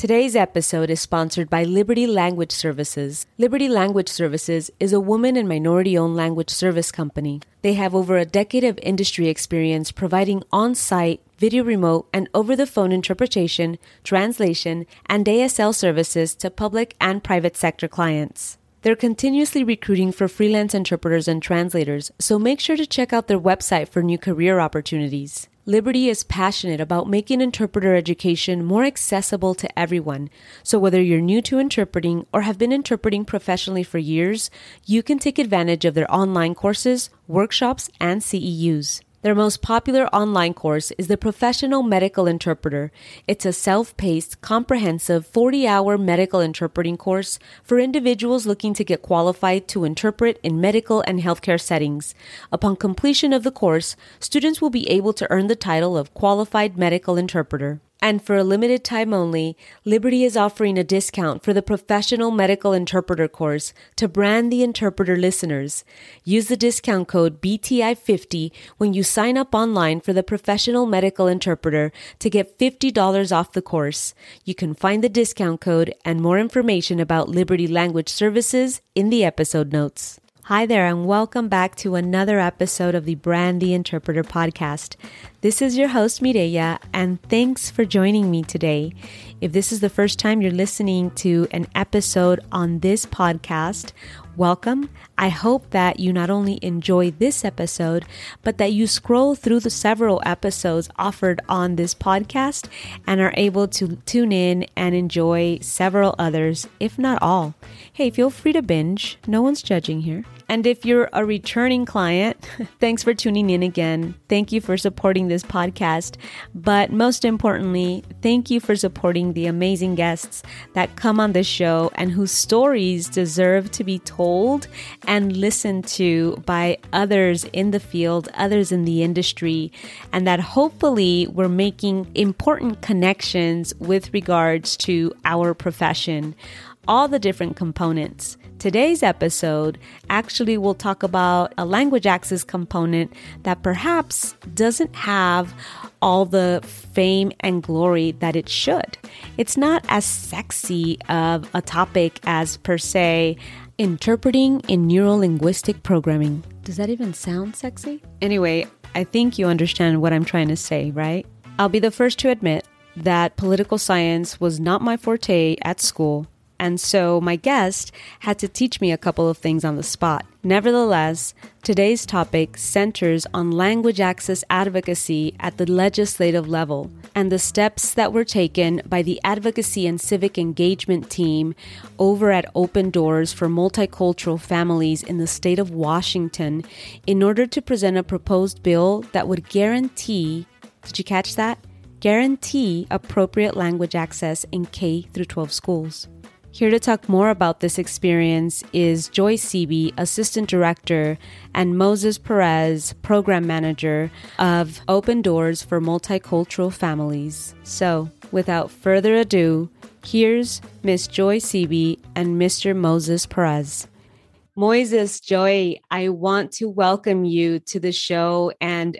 Today's episode is sponsored by Liberty Language Services. Liberty Language Services is a woman and minority-owned language service company. They have over a decade of industry experience providing on-site, video remote, and over-the-phone interpretation, translation, and ASL services to public and private sector clients. They're continuously recruiting for freelance interpreters and translators, so make sure to check out their website for new career opportunities. Liberty is passionate about making interpreter education more accessible to everyone. So whether you're new to interpreting or have been interpreting professionally for years, you can take advantage of their online courses, workshops, and CEUs. Their most popular online course is the Professional Medical Interpreter. It's a self-paced, comprehensive 40-hour medical interpreting course for individuals looking to get qualified to interpret in medical and healthcare settings. Upon completion of the course, students will be able to earn the title of Qualified Medical Interpreter. And for a limited time only, Liberty is offering a discount for the Professional Medical Interpreter course to Brand the Interpreter listeners. Use the discount code BTI50 when you sign up online for the Professional Medical Interpreter to get $50 off the course. You can find the discount code and more information about Liberty Language Services in the episode notes. Hi there, and welcome back to another episode of the Brand the Interpreter podcast. This is your host, Mireya, and thanks for joining me today. If this is the first time you're listening to an episode on this podcast, welcome. I hope that you not only enjoy this episode, but that you scroll through the several episodes offered on this podcast and are able to tune in and enjoy several others, if not all. Hey, feel free to binge. No one's judging here. And if you're a returning client, thanks for tuning in again. Thank you for supporting this podcast. But most importantly, thank you for supporting the amazing guests that come on this show and whose stories deserve to be told and listened to by others in the field, others in the industry, and that hopefully we're making important connections with regards to our profession, all the different components. Today's episode, actually, we'll talk about a language access component that perhaps doesn't have all the fame and glory that it should. It's not as sexy of a topic as, per se, interpreting in neurolinguistic programming. Does that even sound sexy? Anyway, I think you understand what I'm trying to say, right? I'll be the first to admit that political science was not my forte at school. And so my guest had to teach me a couple of things on the spot. Nevertheless, today's topic centers on language access advocacy at the legislative level and the steps that were taken by the advocacy and civic engagement team over at Open Doors for Multicultural Families in the state of Washington in order to present a proposed bill that would guarantee, did you catch that? Guarantee appropriate language access in K-12 schools. Here to talk more about this experience is Joy Sebe, Assistant Director, and Moses Perez, Program Manager of Open Doors for Multicultural Families. So, without further ado, here's Ms. Joy Sebe and Mr. Moses Perez. Moises, Joy, I want to welcome you to the show, and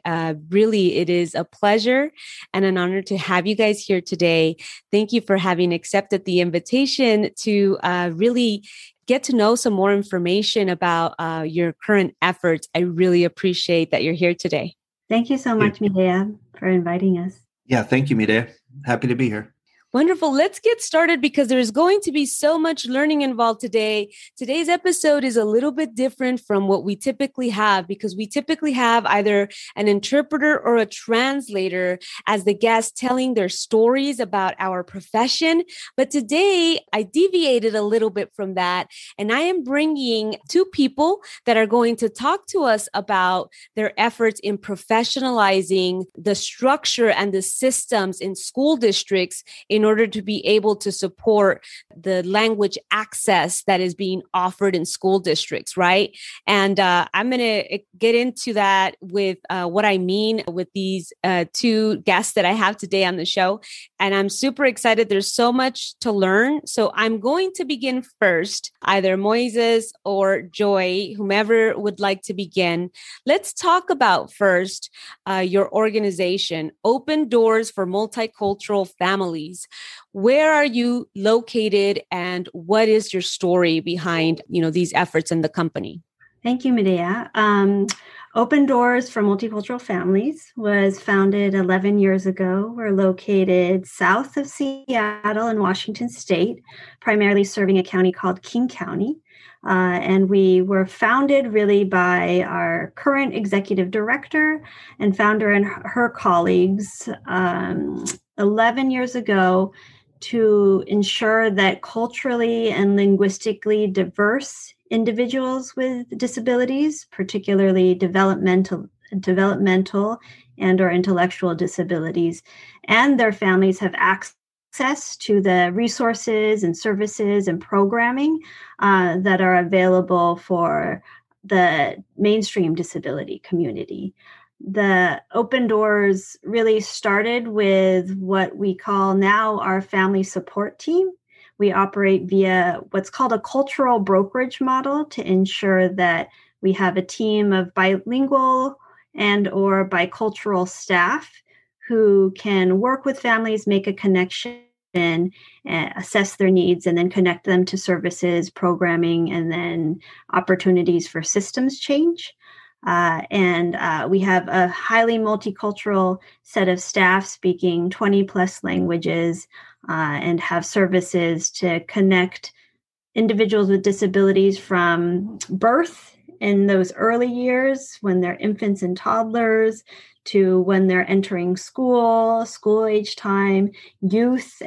really it is a pleasure and an honor to have you guys here today. Thank you for having accepted the invitation to really get to know some more information about your current efforts. I really appreciate that you're here today. Thank you so much, Mireya, for inviting us. Yeah, thank you, Mireya. Happy to be here. Wonderful. Let's get started because there's going to be so much learning involved today. Today's episode is a little bit different from what we typically have because we typically have either an interpreter or a translator as the guest telling their stories about our profession. But today I deviated a little bit from that, and I am bringing two people that are going to talk to us about their efforts in professionalizing the structure and the systems in school districts in order to be able to support the language access that is being offered in school districts, right? And I'm going to get into that with what I mean with these two guests that I have today on the show. And I'm super excited. There's so much to learn. So I'm going to begin first, either Moses or Joy, whomever would like to begin. Let's talk about first your organization, Open Doors for Multicultural Families. Where are you located, and what is your story behind, you know, these efforts in the company? Thank you, Mireya. Open Doors for Multicultural Families was founded 11 years ago. We're located south of Seattle in Washington State, primarily serving a county called King County. And we were founded really by our current executive director and founder and her colleagues 11 years ago to ensure that culturally and linguistically diverse individuals with disabilities, particularly developmental and or intellectual disabilities, and their families have access to the resources and services and programming that are available for the mainstream disability community. The Open Doors really started with what we call now our family support team. We operate via what's called a cultural brokerage model to ensure that we have a team of bilingual and or bicultural staff who can work with families, make a connection, assess their needs, and then connect them to services, programming, and then opportunities for systems change. And we have a highly multicultural set of staff speaking 20 plus languages and have services to connect individuals with disabilities from birth in those early years when they're infants and toddlers to when they're entering school age time, youth,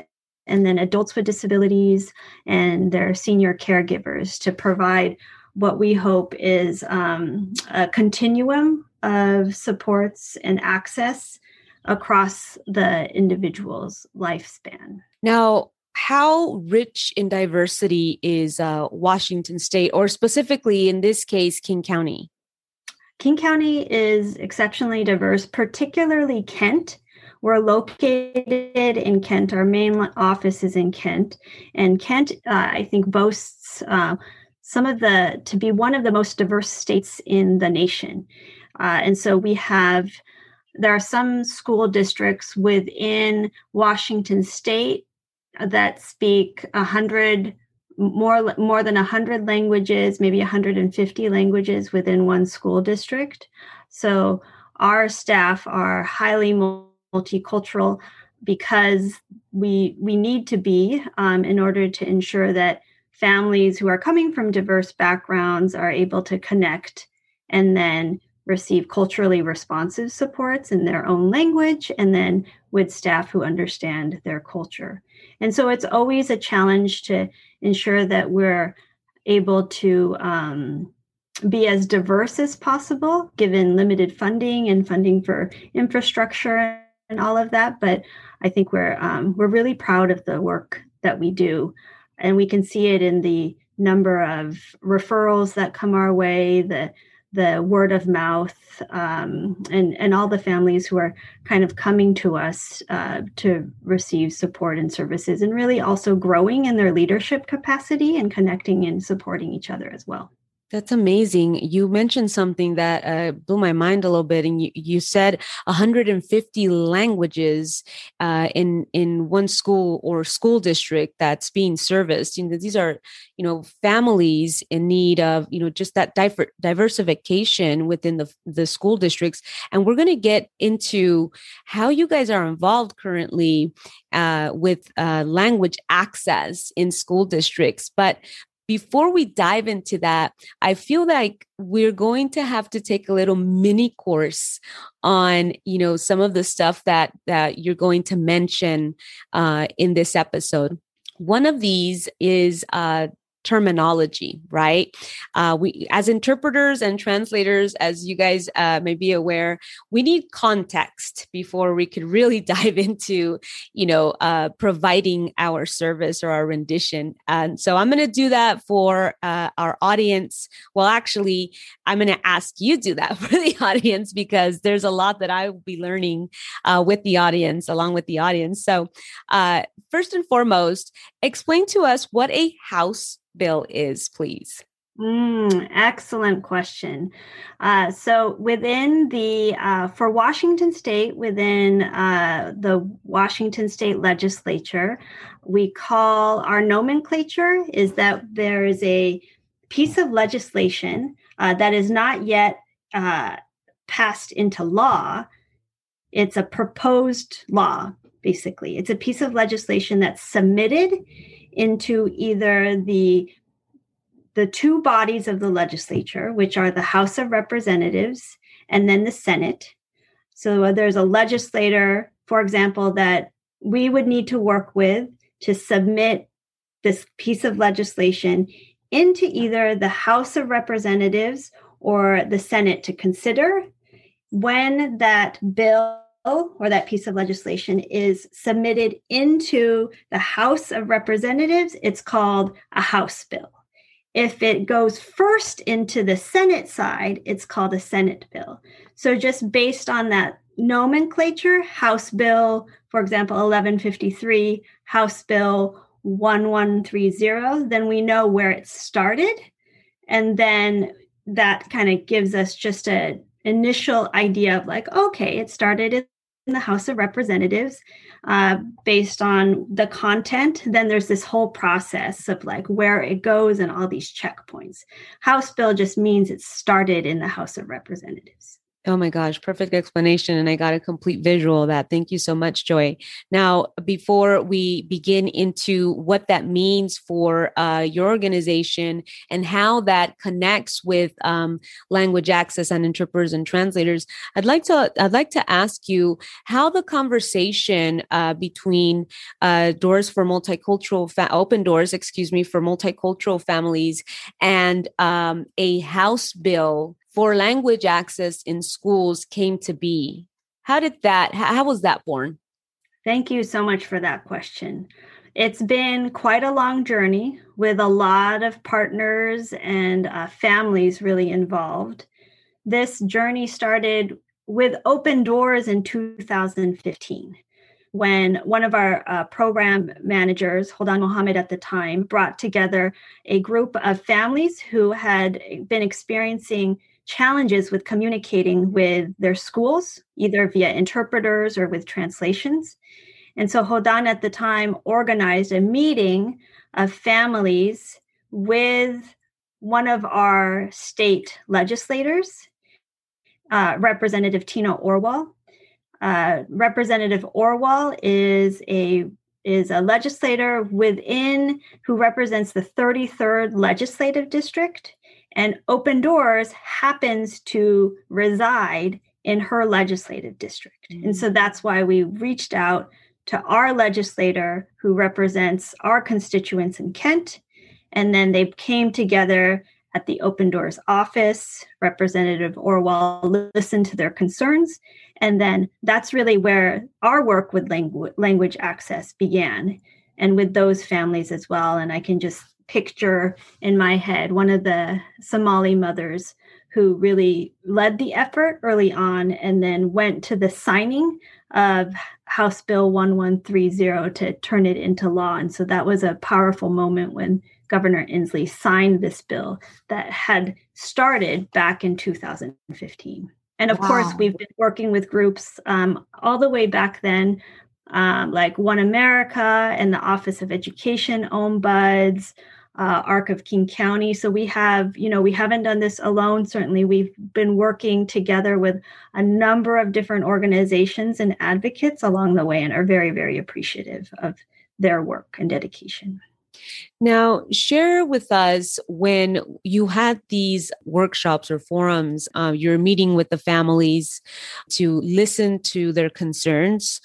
and then adults with disabilities and their senior caregivers to provide what we hope is a continuum of supports and access across the individual's lifespan. Now, how rich in diversity is Washington State, or specifically in this case, King County? King County is exceptionally diverse, particularly Kent. We're located in Kent. Our main office is in Kent. And Kent, I think, boasts to be one of the most diverse states in the nation. And so there are some school districts within Washington State that speak 100, more than 100 languages, maybe 150 languages within one school district. So our staff are highly multicultural because we need to be in order to ensure that families who are coming from diverse backgrounds are able to connect and then receive culturally responsive supports in their own language and then with staff who understand their culture. And so it's always a challenge to ensure that we're able to be as diverse as possible, given limited funding and funding for infrastructure and all of that. But I think we're really proud of the work that we do. And we can see it in the number of referrals that come our way, the word of mouth, and all the families who are kind of coming to us to receive support and services, and really also growing in their leadership capacity and connecting and supporting each other as well. That's amazing. You mentioned something that blew my mind a little bit, and you said 150 languages in one school or school district that's being serviced. You know, these are, you know, families in need of, you know, just that diversification within the school districts. And we're going to get into how you guys are involved currently with language access in school districts, but before we dive into that, I feel like we're going to have to take a little mini course on, you know, some of the stuff that you're going to mention in this episode. One of these is terminology, right? We, as interpreters and translators, as you guys may be aware, we need context before we could really dive into, you know, providing our service or our rendition. And so I'm going to do that for our audience. Well, actually, I'm going to ask you do that for the audience, because there's a lot that I will be learning with the audience, along with the audience. So first and foremost, explain to us what a house bill is, please. Excellent question. So within the, for Washington State, within the Washington State Legislature, we call our nomenclature is that there is a piece of legislation that is not yet passed into law. It's a proposed law, basically. It's a piece of legislation that's submitted into either the two bodies of the legislature, which are the House of Representatives and then the Senate. So there's a legislator, for example, that we would need to work with to submit this piece of legislation into either the House of Representatives or the Senate to consider. When that bill or that piece of legislation is submitted into the House of Representatives, it's called a House bill. If it goes first into the Senate side, it's called a Senate bill. So just based on that nomenclature, House bill, for example, 1153, House bill 1130, then we know where it started. And then that kind of gives us just a initial idea of like, okay, it started in the House of Representatives based on the content. Then there's this whole process of like where it goes and all these checkpoints. House bill just means it started in the House of Representatives. Oh my gosh, perfect explanation. And I got a complete visual of that. Thank you so much, Joy. Now, before we begin into what that means for your organization and how that connects with language access and interpreters and translators, I'd like to ask you how the conversation between Open Doors for Multicultural Families and a House bill for language access in schools came to be. How was that born? Thank you so much for that question. It's been quite a long journey with a lot of partners and families really involved. This journey started with Open Doors in 2015, when one of our program managers, Hodan Mohamed at the time, brought together a group of families who had been experiencing challenges with communicating with their schools, either via interpreters or with translations. And so Hodan at the time organized a meeting of families with one of our state legislators, Representative Tina Orwall. Representative Orwall is a legislator who represents the 33rd legislative district. And Open Doors happens to reside in her legislative district. Mm-hmm. And so that's why we reached out to our legislator who represents our constituents in Kent. And then they came together at the Open Doors office. Representative Orwell listened to their concerns. And then that's really where our work with language access began, and with those families as well. And I can just picture in my head one of the Somali mothers who really led the effort early on and then went to the signing of House Bill 1130 to turn it into law. And so that was a powerful moment when Governor Inslee signed this bill that had started back in 2015. And of course, we've been working with groups all the way back then, like One America and the Office of Education Ombuds, Arc of King County. So we have, you know, we haven't done this alone. Certainly, we've been working together with a number of different organizations and advocates along the way and are very, very appreciative of their work and dedication. Now, share with us when you had these workshops or forums, you're meeting with the families to listen to their concerns.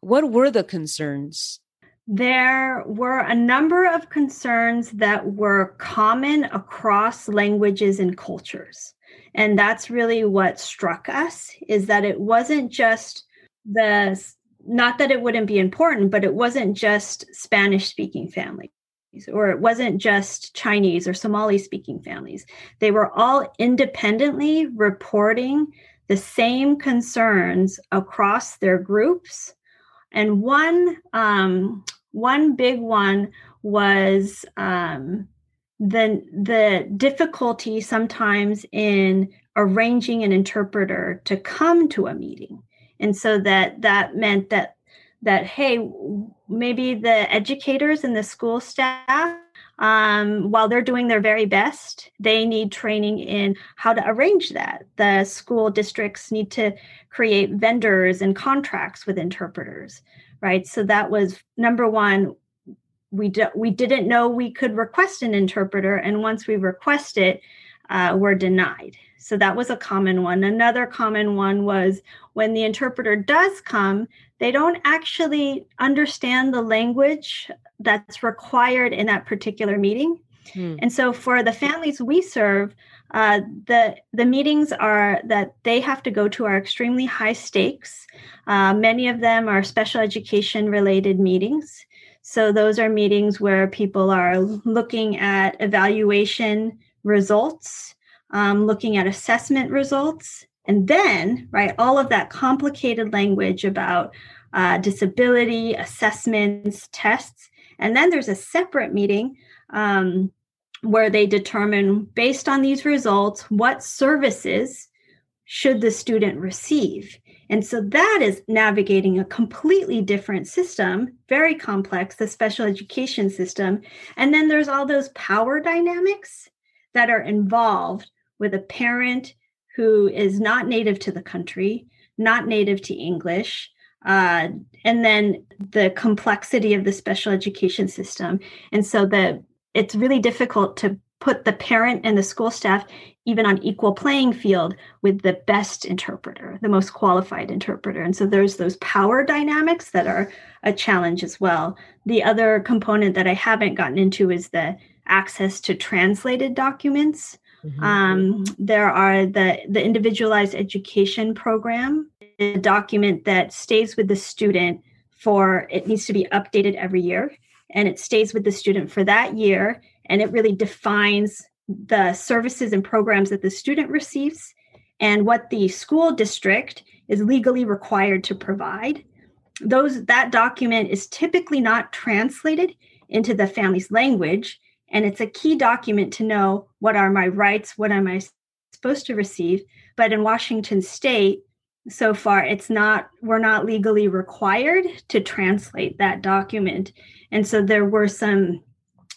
What were the concerns? There were a number of concerns that were common across languages and cultures. And that's really what struck us, is that it wasn't just the, not that it wouldn't be important, but it wasn't just Spanish-speaking families, or it wasn't just Chinese or Somali-speaking families. They were all independently reporting the same concerns across their groups. And one big one was the difficulty sometimes in arranging an interpreter to come to a meeting. And so that meant that, hey, maybe the educators and the school staff, while they're doing their very best, they need training in how to arrange that. The school districts need to create vendors and contracts with interpreters, right? So that was number one. We didn't know we could request an interpreter, and once we request it, we're denied. So that was a common one. Another common one was when the interpreter does come, they don't actually understand the language that's required in that particular meeting. And so for the families we serve, the meetings are that they have to go to are extremely high stakes. Many of them are special education related meetings. So those are meetings where people are looking at evaluation results, looking at assessment results, and then, right, all of that complicated language about disability, assessments, tests. And then there's a separate meeting where they determine, based on these results, what services should the student receive. And so that is navigating a completely different system, very complex, the special education system. And then there's all those power dynamics that are involved with a parent who is not native to the country, not native to English, and then the complexity of the special education system. And so it's really difficult to put the parent and the school staff even on equal playing field with the best interpreter, the most qualified interpreter. And so there's those power dynamics that are a challenge as well. The other component that I haven't gotten into is the access to translated documents. Mm-hmm. There are the individualized education program, a document that stays with the student for, it needs to be updated every year, and it stays with the student for that year. And it really defines the services and programs that the student receives and what the school district is legally required to provide. That document is typically not translated into the family's language. And it's a key document to know, what are my rights? What am I supposed to receive? But in Washington State, so far, we're not legally required to translate that document. And so there were some,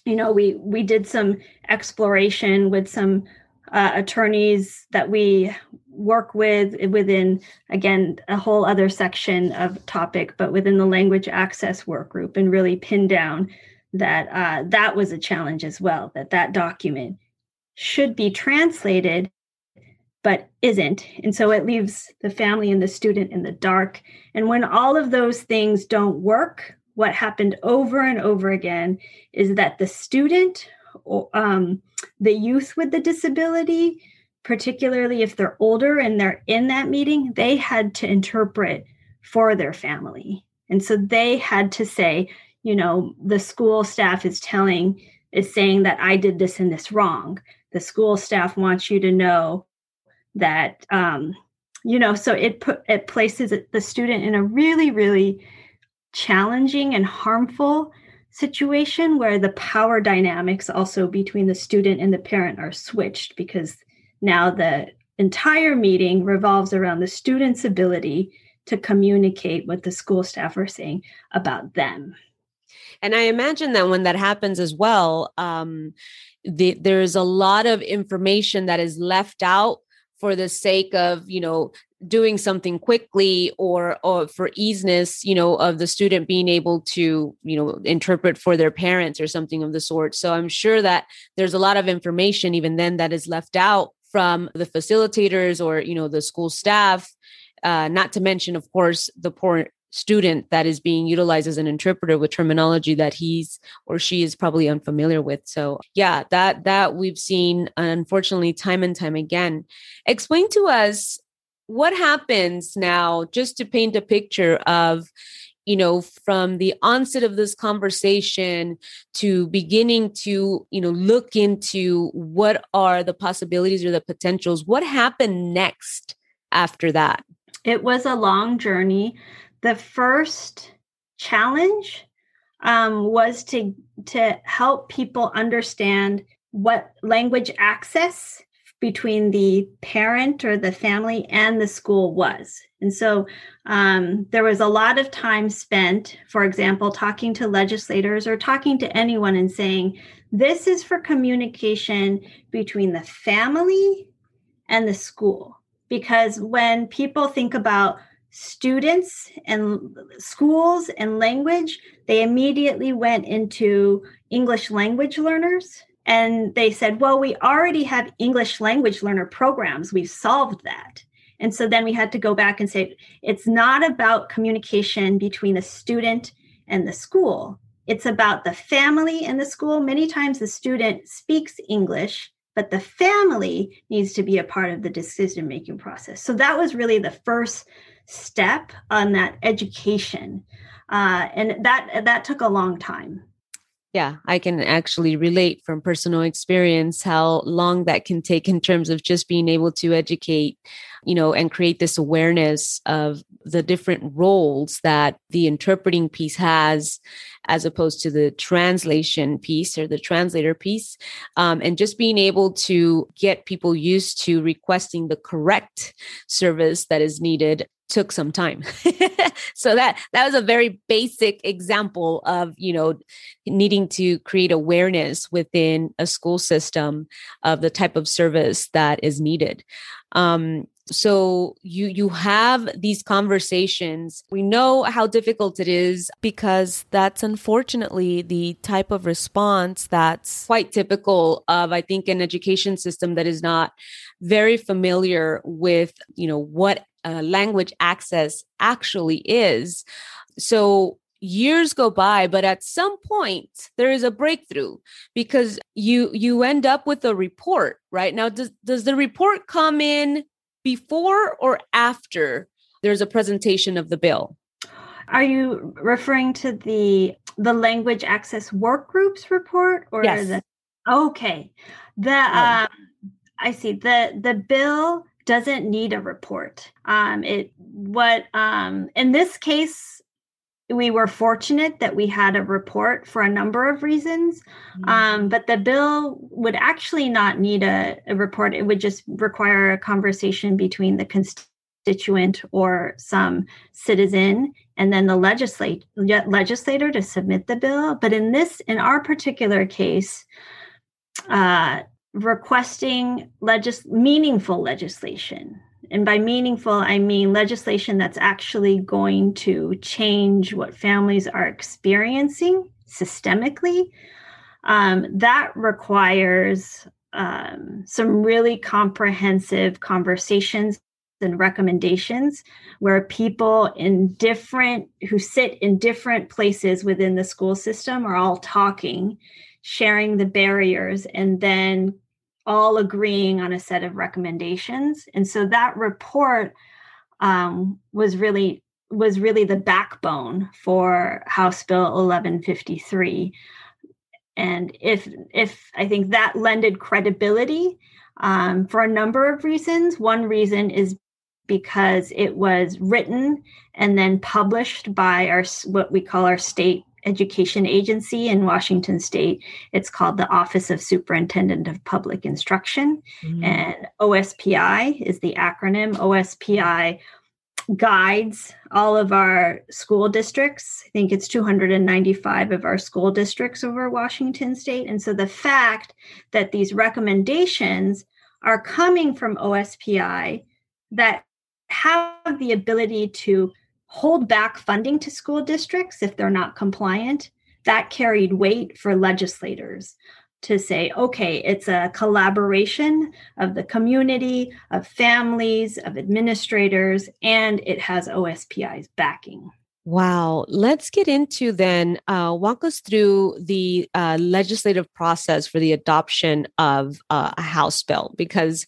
you know, we did some exploration with some attorneys that we work with within, again, a whole other section of topic, but within the language access work group, and really pin down that was a challenge as well, that document should be translated, but isn't. And so it leaves the family and the student in the dark. And when all of those things don't work, what happened over and over again is that the student, the youth with the disability, particularly if they're older and they're in that meeting, they had to interpret for their family. And so they had to say, you know, the school staff is saying that I did this and this wrong. The school staff wants you to know that, you know, so it places the student in a really, really challenging and harmful situation where the power dynamics also between the student and the parent are switched, because now the entire meeting revolves around the student's ability to communicate what the school staff are saying about them. And I imagine that when that happens as well, there's a lot of information that is left out for the sake of, you know, doing something quickly or for easiness, you know, of the student being able to, you know, interpret for their parents or something of the sort. So I'm sure that there's a lot of information even then that is left out from the facilitators or, you know, the school staff, not to mention, of course, the poor student that is being utilized as an interpreter with terminology that he's or she is probably unfamiliar with. So yeah, that we've seen, unfortunately, time and time again. Explain to us what happens now, just to paint a picture of, you know, from the onset of this conversation to beginning to, you know, look into what are the possibilities or the potentials. What happened next after that? It was a long journey. The first challenge was to help people understand what language access between the parent or the family and the school was. And so there was a lot of time spent, for example, talking to legislators or talking to anyone and saying, this is for communication between the family and the school. Because when people think about students and schools and language, they immediately went into English language learners. And they said, well, we already have English language learner programs. We've solved that. And so then we had to go back and say, it's not about communication between the student and the school. It's about the family and the school. Many times the student speaks English, but the family needs to be a part of the decision-making process. So that was really the first step on that education. And that took a long time. Yeah, I can actually relate from personal experience how long that can take in terms of just being able to educate, you know, and create this awareness of the different roles that the interpreting piece has as opposed to the translation piece or the translator piece, and just being able to get people used to requesting the correct service that is needed took some time. So that was a very basic example of, you know, needing to create awareness within a school system of the type of service that is needed. So you have these conversations. We know how difficult it is because that's unfortunately the type of response that's quite typical of, I think, an education system that is not very familiar with, you know, what language access actually is. So years go by, but at some point there is a breakthrough because you end up with a report, right? Now, does the report come in before or after there's a presentation of the bill? Are you referring to the language access work groups report, or yes? I see. The bill doesn't need a report. In this case, we were fortunate that we had a report for a number of reasons, but the bill would actually not need a report. It would just require a conversation between the constituent or some citizen and then the legislator to submit the bill. But in our particular case, requesting meaningful legislation. And by meaningful, I mean legislation that's actually going to change what families are experiencing systemically. That requires some really comprehensive conversations and recommendations where people who sit in different places within the school system are all talking, sharing the barriers, and then all agreeing on a set of recommendations. And so that report was really the backbone for House Bill 1153. And if I think that lended credibility for a number of reasons. One reason is because it was written and then published by what we call our state education agency in Washington State. It's called the Office of Superintendent of Public Instruction, and OSPI is the acronym. OSPI guides all of our school districts. I think it's 295 of our school districts over Washington State. And so the fact that these recommendations are coming from OSPI that have the ability to hold back funding to school districts if they're not compliant, that carried weight for legislators to say, okay, it's a collaboration of the community, of families, of administrators, and it has OSPI's backing. Wow. Let's get into then, walk us through the legislative process for the adoption of a House bill, because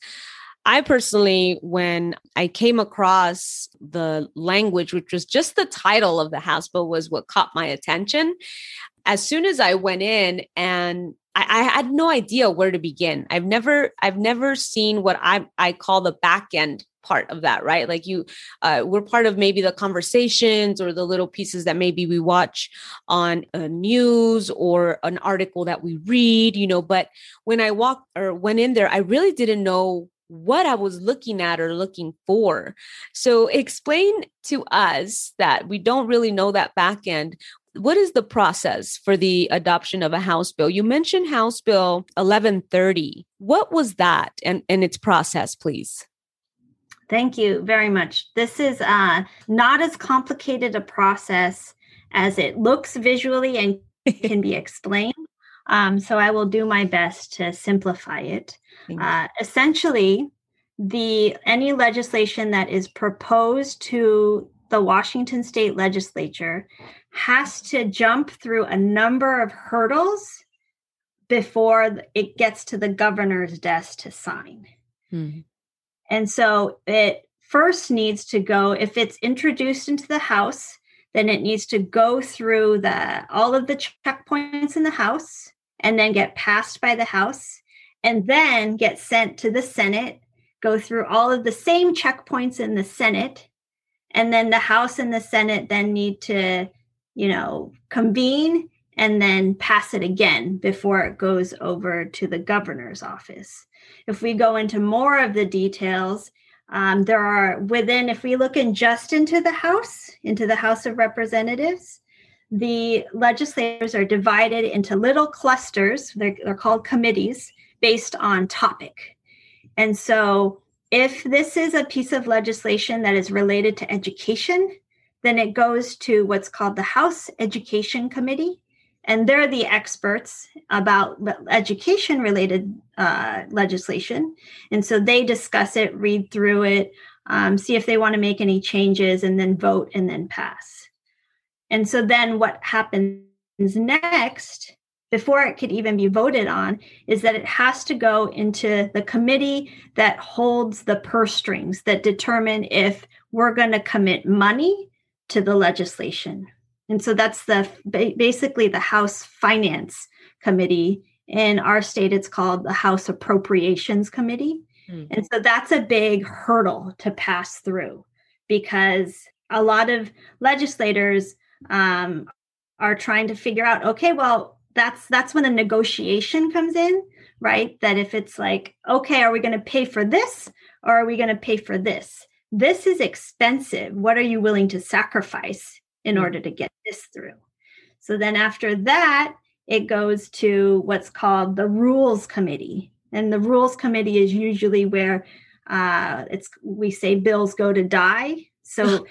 I personally, when I came across the language, which was just the title of the House bill, was what caught my attention. As soon as I went in, and I had no idea where to begin. I've never seen what I call the back end part of that, right? Like we're part of maybe the conversations or the little pieces that maybe we watch on news or an article that we read, you know. But when I went in there, I really didn't know what I was looking at or looking for. So explain to us that we don't really know that back end. What is the process for the adoption of a House bill? You mentioned House Bill 1130. What was that and its process, please? Thank you very much. This is not as complicated a process as it looks visually and can be explained. So I will do my best to simplify it. Essentially, any legislation that is proposed to the Washington State Legislature has to jump through a number of hurdles before it gets to the governor's desk to sign. Mm-hmm. And so it first needs to go, if it's introduced into the House, then it needs to go through all of the checkpoints in the House and then get passed by the House and then get sent to the Senate, go through all of the same checkpoints in the Senate, and then the House and the Senate then need to, convene and then pass it again before it goes over to the governor's office. If we go into more of the details, if we look in just into the House of Representatives, the legislators are divided into little clusters. They're called committees based on topic. And so if this is a piece of legislation that is related to education, then it goes to what's called the House Education Committee. And they're the experts about education-related legislation. And so they discuss it, read through it, see if they want to make any changes, and then vote and then pass. And so then what happens next, before it could even be voted on, is that it has to go into the committee that holds the purse strings, that determine if we're going to commit money to the legislation. And so that's basically the House Finance Committee. In our state, it's called the House Appropriations Committee. Mm-hmm. And so that's a big hurdle to pass through, because a lot of legislators are trying to figure out, okay, well, that's when the negotiation comes in, right? That if it's like, okay, are we going to pay for this or are we going to pay for this? This is expensive. What are you willing to sacrifice in order to get this through? So then after that, it goes to what's called the Rules Committee. And the Rules Committee is usually where we say bills go to die. So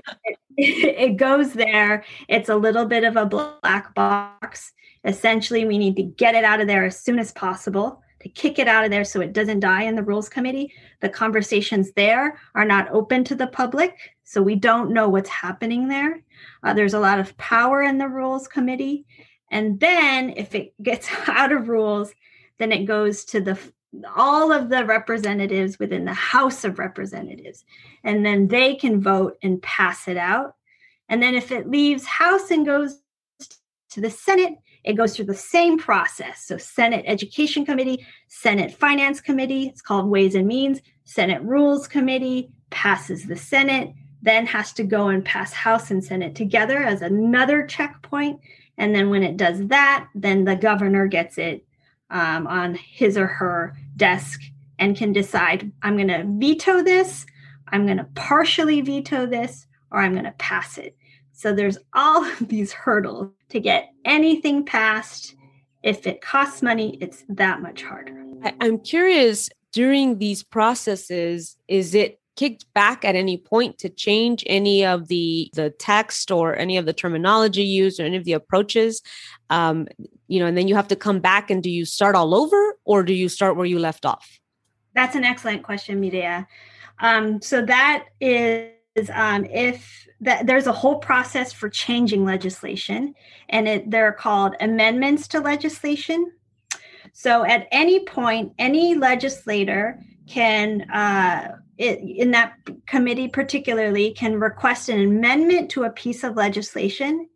it goes there. It's a little bit of a black box. Essentially, we need to get it out of there as soon as possible, to kick it out of there so it doesn't die in the Rules Committee. The conversations there are not open to the public, so we don't know what's happening there. There's a lot of power in the Rules Committee. And then if it gets out of rules, then it goes to all of the representatives within the House of Representatives. And then they can vote and pass it out. And then if it leaves House and goes to the Senate, it goes through the same process. So Senate Education Committee, Senate Finance Committee, it's called Ways and Means, Senate Rules Committee, passes the Senate, then has to go and pass House and Senate together as another checkpoint. And then when it does that, then the governor gets it on his or her desk and can decide, I'm going to veto this, I'm going to partially veto this, or I'm going to pass it. So there's all of these hurdles to get anything passed. If it costs money, it's that much harder. I'm curious, during these processes, is it kicked back at any point to change any of the text or any of the terminology used or any of the approaches? And then you have to come back, and do you start all over, or do you start where you left off? That's an excellent question, Mireya. So that is there's a whole process for changing legislation, and they're called amendments to legislation. So at any point, any legislator can, in that committee particularly, can request an amendment to a piece of legislation.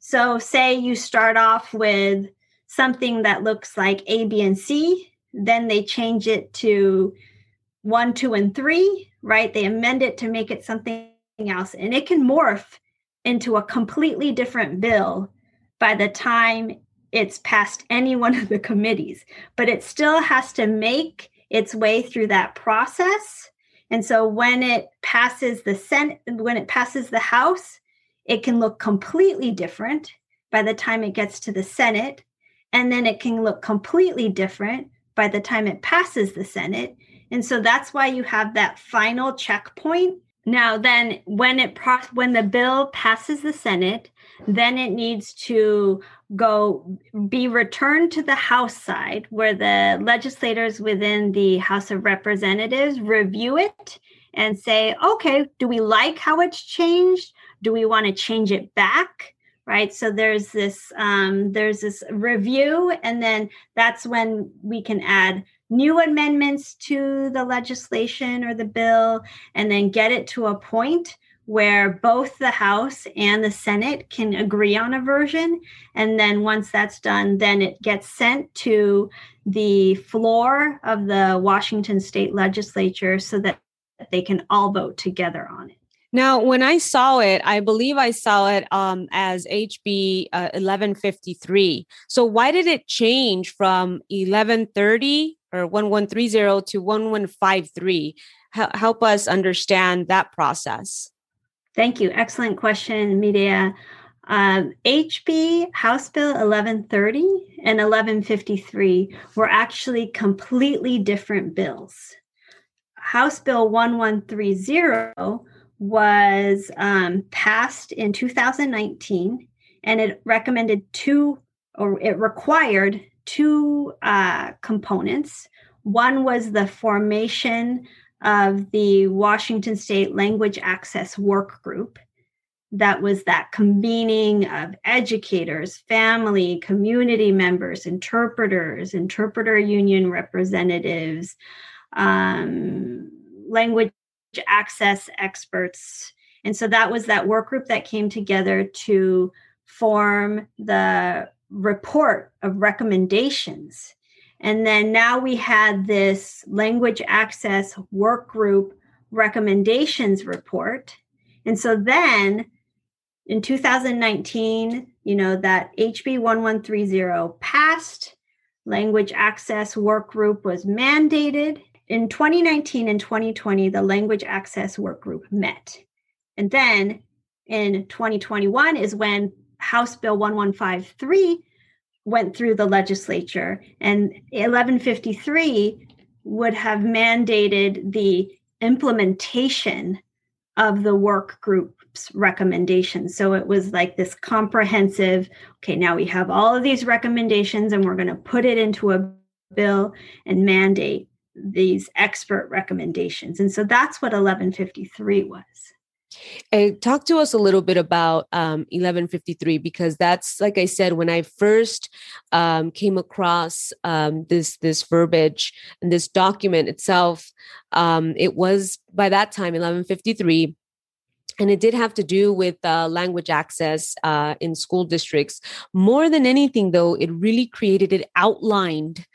So say you start off with something that looks like A, B, and C, then they change it to 1, 2, and 3, right? They amend it to make it something else, and it can morph into a completely different bill by the time it's passed any one of the committees, but it still has to make its way through that process. And so when it passes the Senate, when it passes the House, it can look completely different by the time it gets to the Senate. And then it can look completely different by the time it passes the Senate. And so that's why you have that final checkpoint. Now, then when the bill passes the Senate, then it needs to be returned to the House side, where the legislators within the House of Representatives review it and say, okay, do we like how it's changed? Do we want to change it back? Right. So there's this review, and then that's when we can add new amendments to the legislation or the bill, and then get it to a point where both the House and the Senate can agree on a version. And then once that's done, then it gets sent to the floor of the Washington State Legislature so that they can all vote together on it. Now, when I saw it, I believe I saw it as HB 1153. So why did it change from 1130 or 1130 to 1153? Help us understand that process. Thank you. Excellent question, Mireya. HB, House Bill 1130 and 1153 were actually completely different bills. House Bill 1130 was passed in 2019, and it required two components. One was the formation of the Washington State Language Access Work Group. That was that convening of educators, family, community members, interpreters, interpreter union representatives, language access experts. And so that was that work group that came together to form the report of recommendations. And then now we had this language access work group recommendations report. And so then in 2019, that HB 1130 passed, language access work group was mandated. In 2019 and 2020, the language access work group met. And then in 2021 is when House Bill 1153 went through the legislature, and 1153 would have mandated the implementation of the work group's recommendations. So it was like this comprehensive, okay, now we have all of these recommendations and we're going to put it into a bill and mandate these expert recommendations. And so that's what 1153 was. Talk to us a little bit about 1153, because that's, like I said, when I first came across this verbiage and this document itself, it was by that time 1153. And it did have to do with language access in school districts. More than anything, though, it really outlined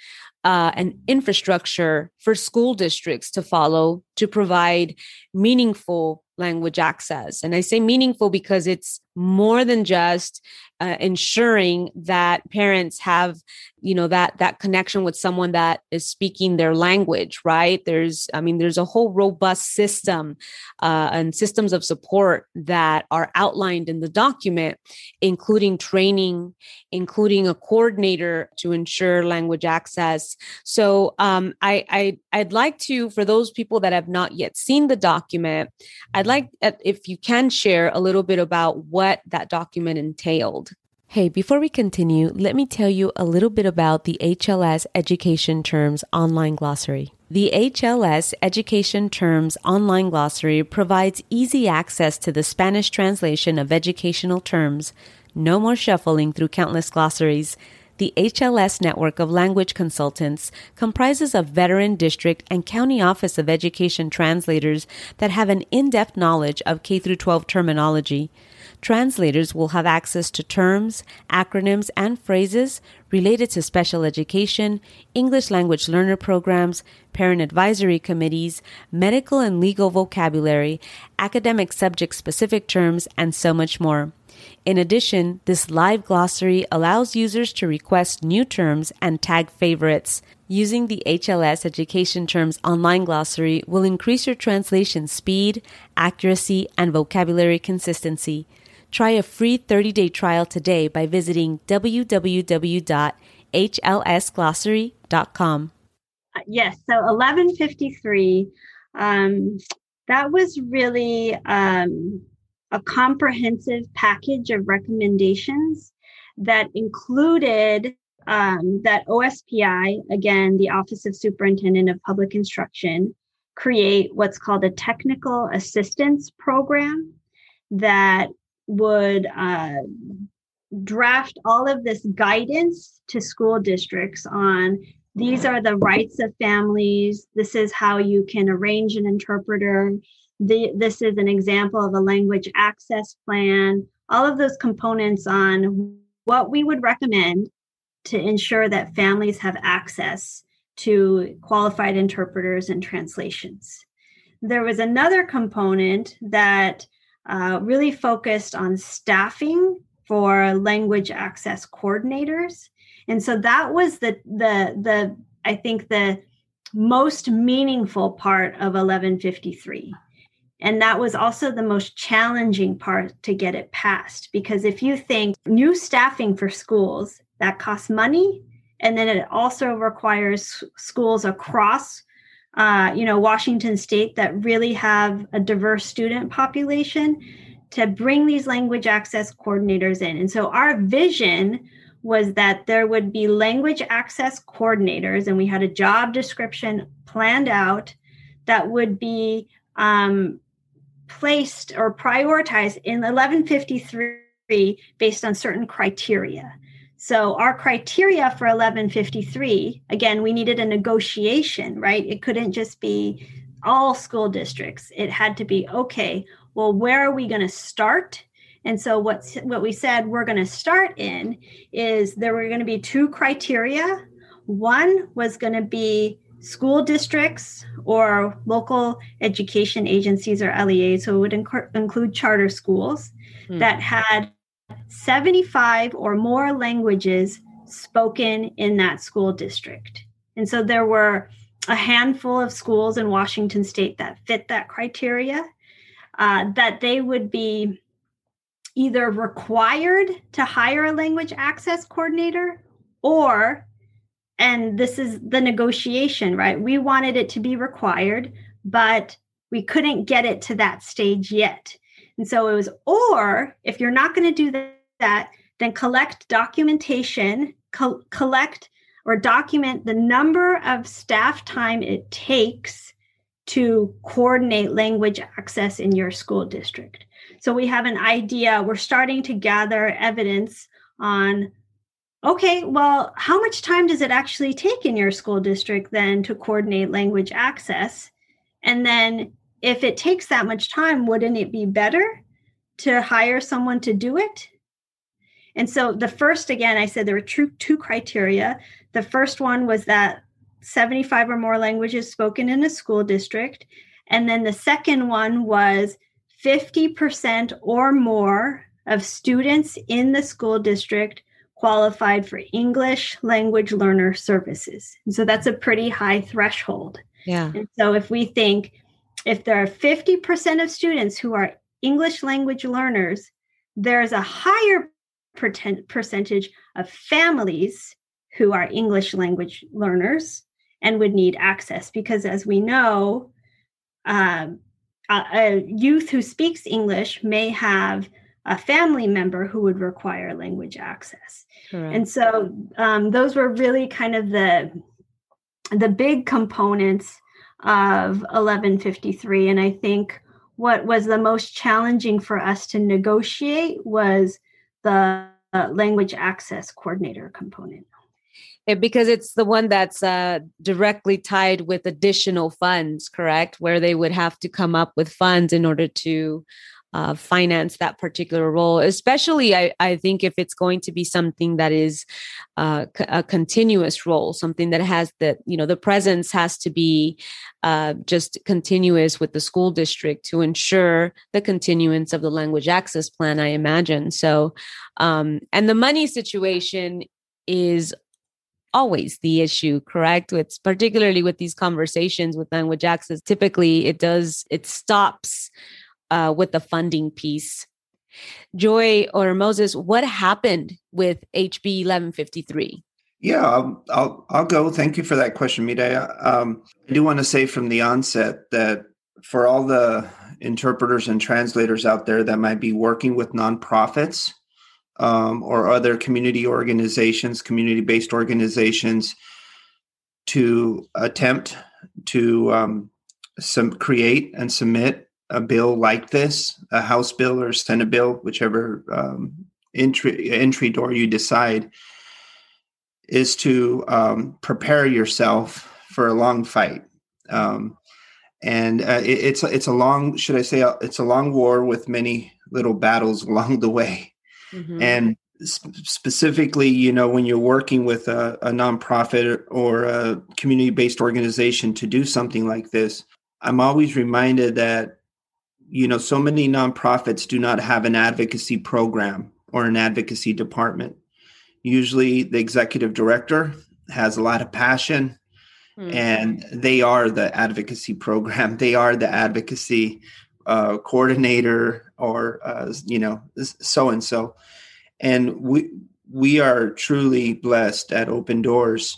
an infrastructure for school districts to follow to provide meaningful language access. And I say meaningful because it's more than just ensuring that parents have, you know, that connection with someone that is speaking their language, right? There's a whole robust system and systems of support that are outlined in the document, including training, including a coordinator to ensure language access. So I'd like to, for those people that have not yet seen the document, I'd like if you can share a little bit about what that document entailed. Hey, before we continue, let me tell you a little bit about the HLS Education Terms Online Glossary. The HLS Education Terms Online Glossary provides easy access to the Spanish translation of educational terms. No more shuffling through countless glossaries. The HLS network of language consultants comprises of veteran district and county office of education translators that have an in-depth knowledge of K-12 terminology. Translators will have access to terms, acronyms, and phrases related to special education, English language learner programs, parent advisory committees, medical and legal vocabulary, academic subject-specific terms, and so much more. In addition, this live glossary allows users to request new terms and tag favorites. Using the HLS Education Terms Online Glossary will increase your translation speed, accuracy, and vocabulary consistency. Try a free 30-day trial today by visiting www.hlsglossary.com. Yes, so 1153, that was really a comprehensive package of recommendations that included that OSPI, again, the Office of Superintendent of Public Instruction, create what's called a technical assistance program that would draft all of this guidance to school districts on these are the rights of families, this is how you can arrange an interpreter, this is an example of a language access plan, all of those components on what we would recommend to ensure that families have access to qualified interpreters and translations. There was another component that really focused on staffing for language access coordinators. And so that was the I think the most meaningful part of 1153. And that was also the most challenging part to get it passed, because if you think new staffing for schools, that costs money. And then it also requires schools across, Washington State that really have a diverse student population to bring these language access coordinators in. And so our vision was that there would be language access coordinators, and we had a job description planned out that would be placed or prioritized in 1153 based on certain criteria. So our criteria for 1153, again, we needed a negotiation, right? It couldn't just be all school districts. It had to be, okay, well, where are we going to start? And so what we said we're going to start in is there were going to be two criteria. One was going to be school districts or local education agencies or LEAs, so it would include charter schools that had 75 or more languages spoken in that school district. And so there were a handful of schools in Washington State that fit that criteria, that they would be either required to hire a language access coordinator or, and this is the negotiation, right? We wanted it to be required, but we couldn't get it to that stage yet. And so it was, or if you're not going to do that, then collect documentation, collect or document the number of staff time it takes to coordinate language access in your school district. So we have an idea, we're starting to gather evidence on, okay, well, how much time does it actually take in your school district then to coordinate language access? And then if it takes that much time, wouldn't it be better to hire someone to do it? And so the first, again, I said there were two criteria. The first one was that 75 or more languages spoken in a school district. And then the second one was 50% or more of students in the school district qualified for English language learner services. And so that's a pretty high threshold. Yeah. And so if we think, if there are 50% of students who are English language learners, there's a higher percentage of families who are English language learners and would need access. Because as we know, a youth who speaks English may have a family member who would require language access. Correct. And so those were really kind of the big components of 1153. And I think what was the most challenging for us to negotiate was the language access coordinator component. Because it's the one that's directly tied with additional funds, correct? Where they would have to come up with funds in order to finance that particular role, especially I think if it's going to be something that is a continuous role, something that has the, you know, the presence has to be just continuous with the school district to ensure the continuance of the language access plan, I imagine. So, and the money situation is always the issue, correct? It's particularly with these conversations with language access. Typically, it stops with the funding piece. Joy or Moses, what happened with HB 1153? Yeah, I'll go. Thank you for that question, Mireya. I do want to say from the onset that for all the interpreters and translators out there that might be working with nonprofits, or other community organizations, community-based organizations, to attempt to create and submit a bill like this, a House bill or Senate bill, whichever entry door you decide, is to prepare yourself for a long fight. It's a long war with many little battles along the way. Mm-hmm. And specifically, you know, when you're working with a nonprofit or a community-based organization to do something like this, I'm always reminded that, you know, so many nonprofits do not have an advocacy program or an advocacy department. Usually the executive director has a lot of passion, mm-hmm. and they are the advocacy program. They are the advocacy coordinator or, you know, so-and-so. And we are truly blessed at Open Doors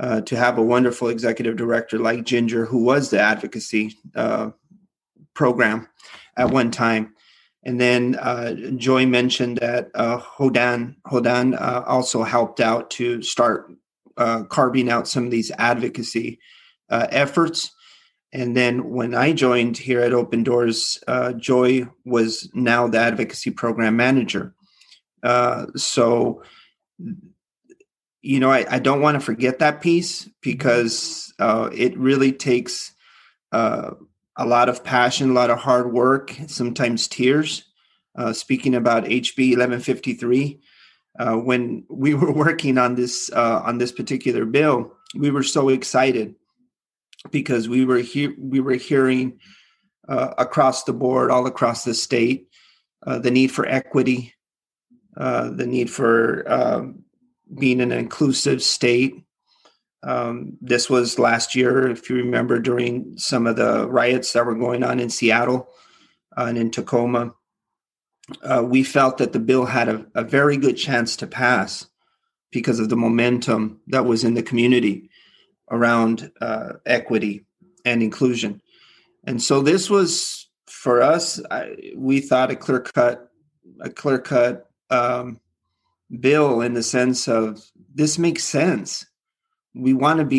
to have a wonderful executive director like Ginger, who was the advocacy program at one time. And then Joy mentioned that Hodan also helped out to start carving out some of these advocacy efforts. And then when I joined here at Open Doors, Joy was now the advocacy program manager. So, you know, I don't want to forget that piece because it really takes a lot of passion, a lot of hard work, sometimes tears. Speaking about HB 1153, when we were working on this particular bill, we were so excited, because we were hearing across the board, all across the state, the need for equity, the need for being an inclusive state. This was last year, if you remember, during some of the riots that were going on in Seattle and in Tacoma. We felt that the bill had a very good chance to pass because of the momentum that was in the community around equity and inclusion. And so this was, for us, we thought a clear-cut bill in the sense of this makes sense. We want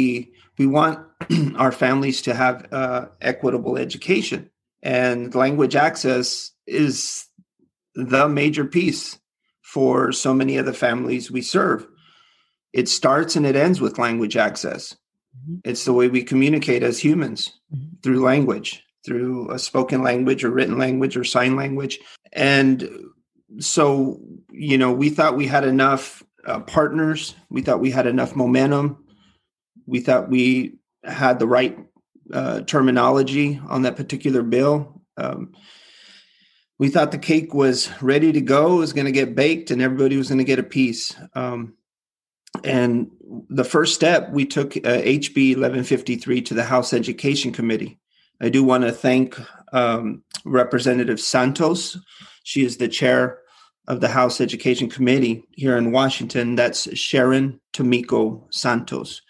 our families to have equitable education, and language access is the major piece for so many of the families we serve. It starts and it ends with language access. It's the way we communicate as humans, through language, through a spoken language or written language or sign language. And so, you know, we thought we had enough partners. We thought we had enough momentum. We thought we had the right terminology on that particular bill. we thought the cake was ready to go, it was going to get baked, and everybody was going to get a piece. And the first step, we took HB 1153 to the House Education Committee. I do want to thank Representative Santos. She is the chair of the House Education Committee here in Washington. That's Sharon Tomiko Santos.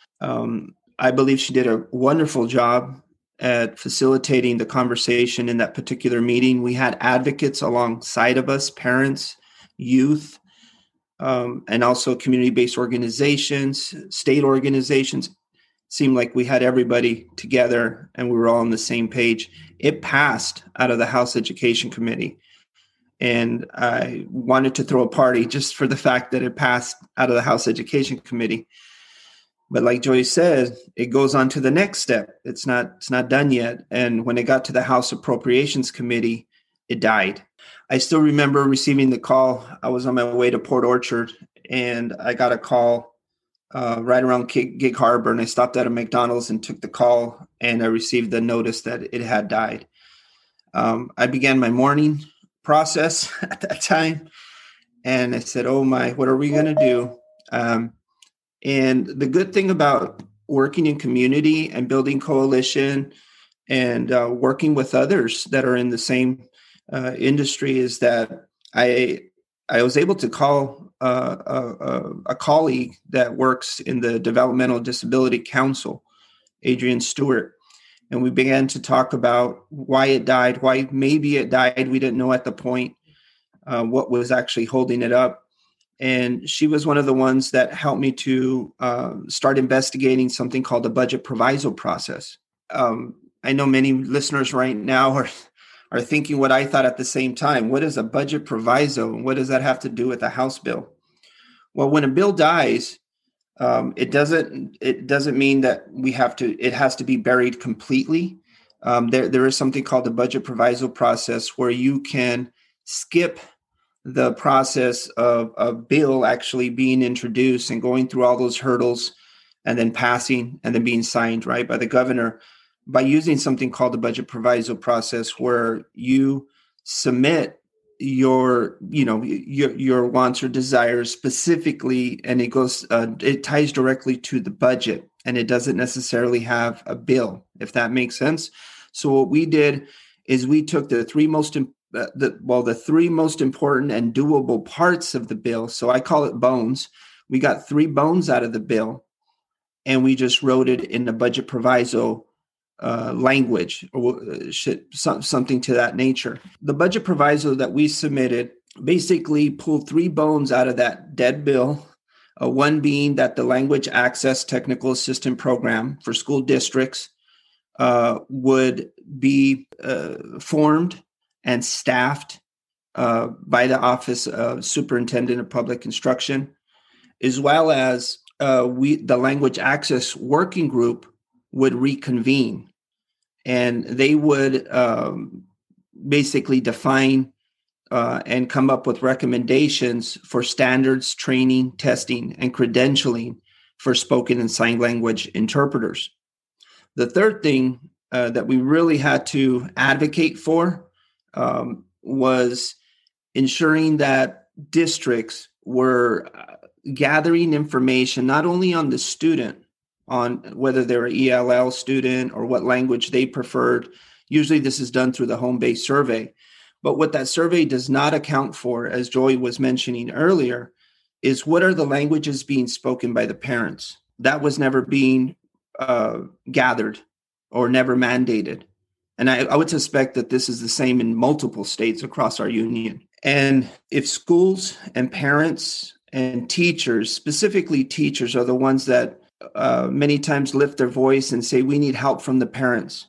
I believe she did a wonderful job at facilitating the conversation in that particular meeting. We had advocates alongside of us, parents, youth, and also community-based organizations, state organizations. It seemed like we had everybody together and we were all on the same page. It passed out of the House Education Committee. And I wanted to throw a party just for the fact that it passed out of the House Education Committee. But like Joy said, it goes on to the next step. It's not done yet. And when it got to the House Appropriations Committee, it died. I still remember receiving the call. I was on my way to Port Orchard, and I got a call right around Gig Harbor, and I stopped at a McDonald's and took the call, and I received the notice that it had died. I began my morning process at that time, and I said, oh my, what are we going to do? And the good thing about working in community and building coalition and working with others that are in the same industry is that I was able to call a colleague that works in the Developmental Disability Council, Adrian Stewart. And we began to talk about why it died, why maybe it died. We didn't know at the point what was actually holding it up. And she was one of the ones that helped me to start investigating something called the budget proviso process. I know many listeners right now are thinking what I thought at the same time. What is a budget proviso? And what does that have to do with a House bill? Well, when a bill dies, it doesn't mean that we have to, it has to be buried completely. There is something called the budget proviso process where you can skip the process of a bill actually being introduced and going through all those hurdles and then passing and then being signed, right, by the governor by using something called the budget proviso process where you submit your wants or desires specifically, and it goes, it ties directly to the budget, and it doesn't necessarily have a bill, if that makes sense. So what we did is we took the three most important and doable parts of the bill. So I call it bones. We got three bones out of the bill, and we just wrote it in the budget proviso language or something to that nature. The budget proviso that we submitted basically pulled three bones out of that dead bill, one being that the Language Access Technical Assistance Program for school districts would be formed and staffed by the Office of Superintendent of Public Instruction, as well as the Language Access Working Group would reconvene, and they would basically define and come up with recommendations for standards, training, testing, and credentialing for spoken and sign language interpreters. The third thing that we really had to advocate for was ensuring that districts were gathering information not only on the student, on whether they're an ELL student or what language they preferred. Usually this is done through the home-based survey. But what that survey does not account for, as Joy was mentioning earlier, is what are the languages being spoken by the parents? That was never being gathered or never mandated. And I would suspect that this is the same in multiple states across our union. And if schools and parents and teachers, specifically teachers, are the ones that many times lift their voice and say, we need help from the parents.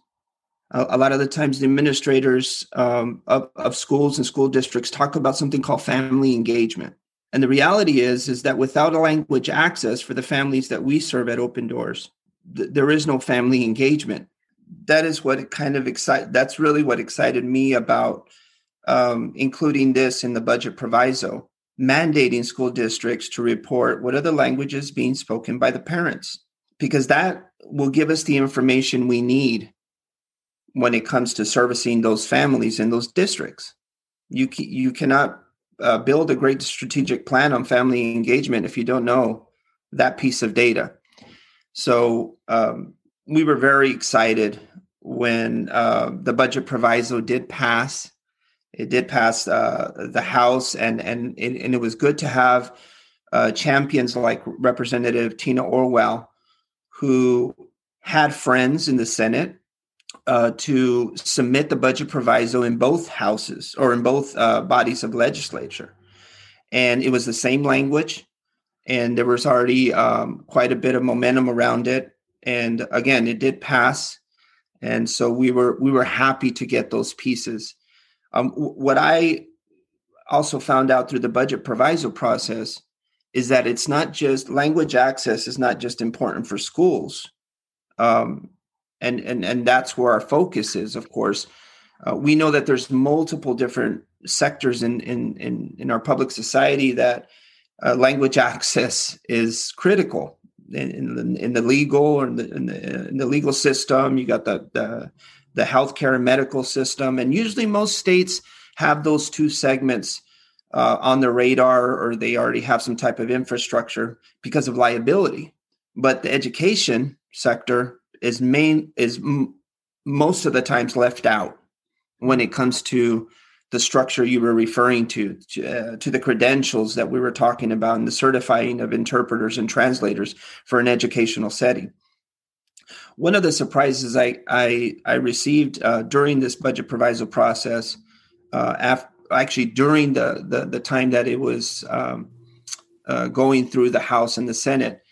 A lot of the times the administrators of schools and school districts talk about something called family engagement. And the reality is that without a language access for the families that we serve at Open Doors, there is no family engagement. That is what kind of that's really what excited me about including this in the budget proviso. Mandating school districts to report what are the languages being spoken by the parents, because that will give us the information we need when it comes to servicing those families in those districts. You cannot build a great strategic plan on family engagement if you don't know that piece of data. So we were very excited when the budget proviso did pass. It did pass the House, and it was good to have champions like Representative Tina Orwall, who had friends in the Senate, to submit the budget proviso in both houses or in both bodies of legislature. And it was the same language, and there was already quite a bit of momentum around it. And again, it did pass. And so we were happy to get those pieces. What I also found out through the budget proviso process is that it's not just language access is not just important for schools. And that's where our focus is, of course. We know that there's multiple different sectors in our public society that language access is critical. In the legal or in the legal system, you got the healthcare and medical system, and usually most states have those two segments on their radar, or they already have some type of infrastructure because of liability. But the education sector is most of the times left out when it comes to the structure you were referring to the credentials that we were talking about, and the certifying of interpreters and translators for an educational setting. One of the surprises I received during this budget proviso process, during the time that it was going through the House and the Senate.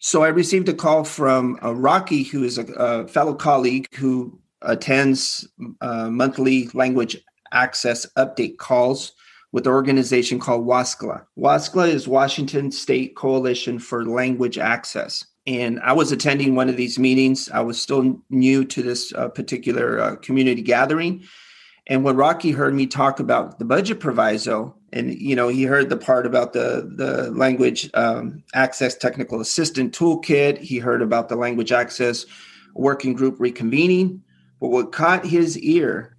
So I received a call from Rocky, who is a fellow colleague who attends monthly language access update calls with an organization called WASCLA. WASCLA is Washington State Coalition for Language Access. And I was attending one of these meetings. I was still new to this particular community gathering. And when Rocky heard me talk about the budget proviso, and he heard the part about the language access technical assistant toolkit, he heard about the language access working group reconvening. But what caught his ear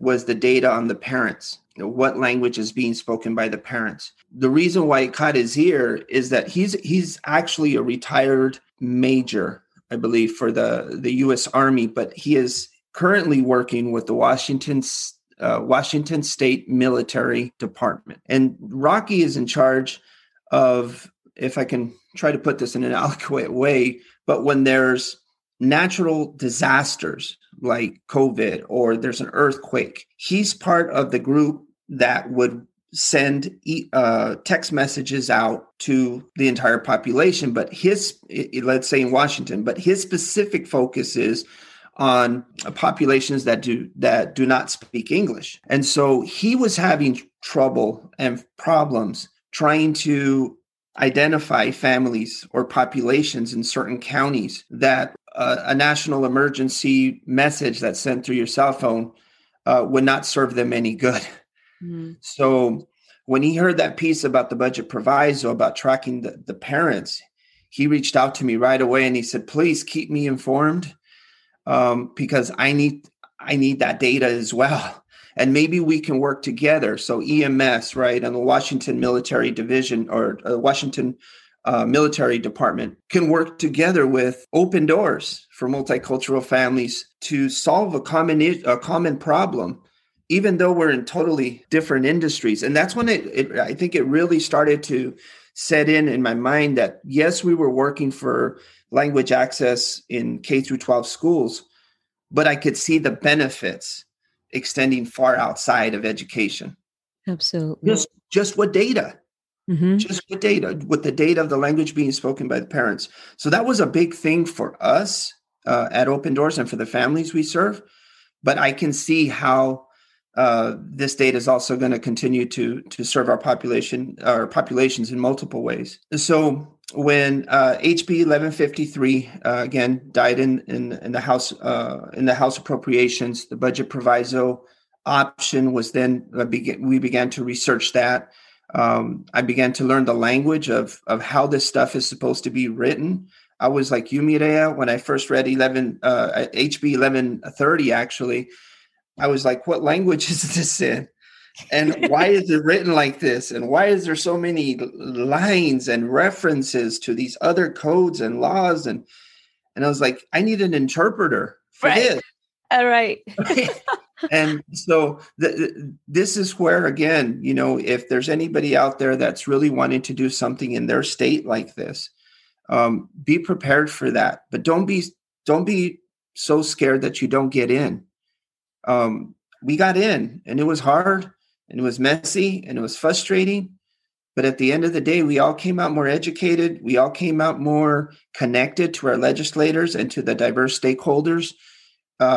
was the data on the parents, what language is being spoken by the parents. The reason why it caught his ear is that he's actually a retired major, I believe, for the U.S. Army, but he is currently working with the Washington State Military Department. And Rocky is in charge of, if I can try to put this in an eloquent way, but when there's natural disasters like COVID or there's an earthquake, he's part of the group that would send text messages out to the entire population. But let's say in Washington, but his specific focus is on populations that do not speak English. And so he was having trouble and problems trying to identify families or populations in certain counties that a national emergency message that's sent through your cell phone would not serve them any good. Mm. So when he heard that piece about the budget proviso, about tracking the parents, he reached out to me right away and he said, please keep me informed. Because I need that data as well. And maybe we can work together. So EMS, right, and the Washington Military Division or Washington Military Department can work together with Open Doors for Multicultural Families to solve a common problem, even though we're in totally different industries. And that's when I think it really started to set in my mind that, yes, we were working for language access in K through 12 schools, but I could see the benefits extending far outside of education. Absolutely. Just with data, mm-hmm. With the data of the language being spoken by the parents. So that was a big thing for us at Open Doors and for the families we serve. But I can see how this data is also going to continue to serve our populations in multiple ways. So when HB 1153 again died in the House in the House Appropriations, the budget proviso option was then we began to research that. I began to learn the language of how this stuff is supposed to be written. I was like you, Mireya, when I first read HB 1130 actually. I was like, what language is this in? And why is it written like this? And why is there so many lines and references to these other codes and laws? And I was like, I need an interpreter for this. All right. And so this is where, again, you know, if there's anybody out there that's really wanting to do something in their state like this, be prepared for that. But don't be so scared that you don't get in. We got in, and it was hard, and it was messy, and it was frustrating. But at the end of the day, we all came out more educated. We all came out more connected to our legislators and to the diverse stakeholders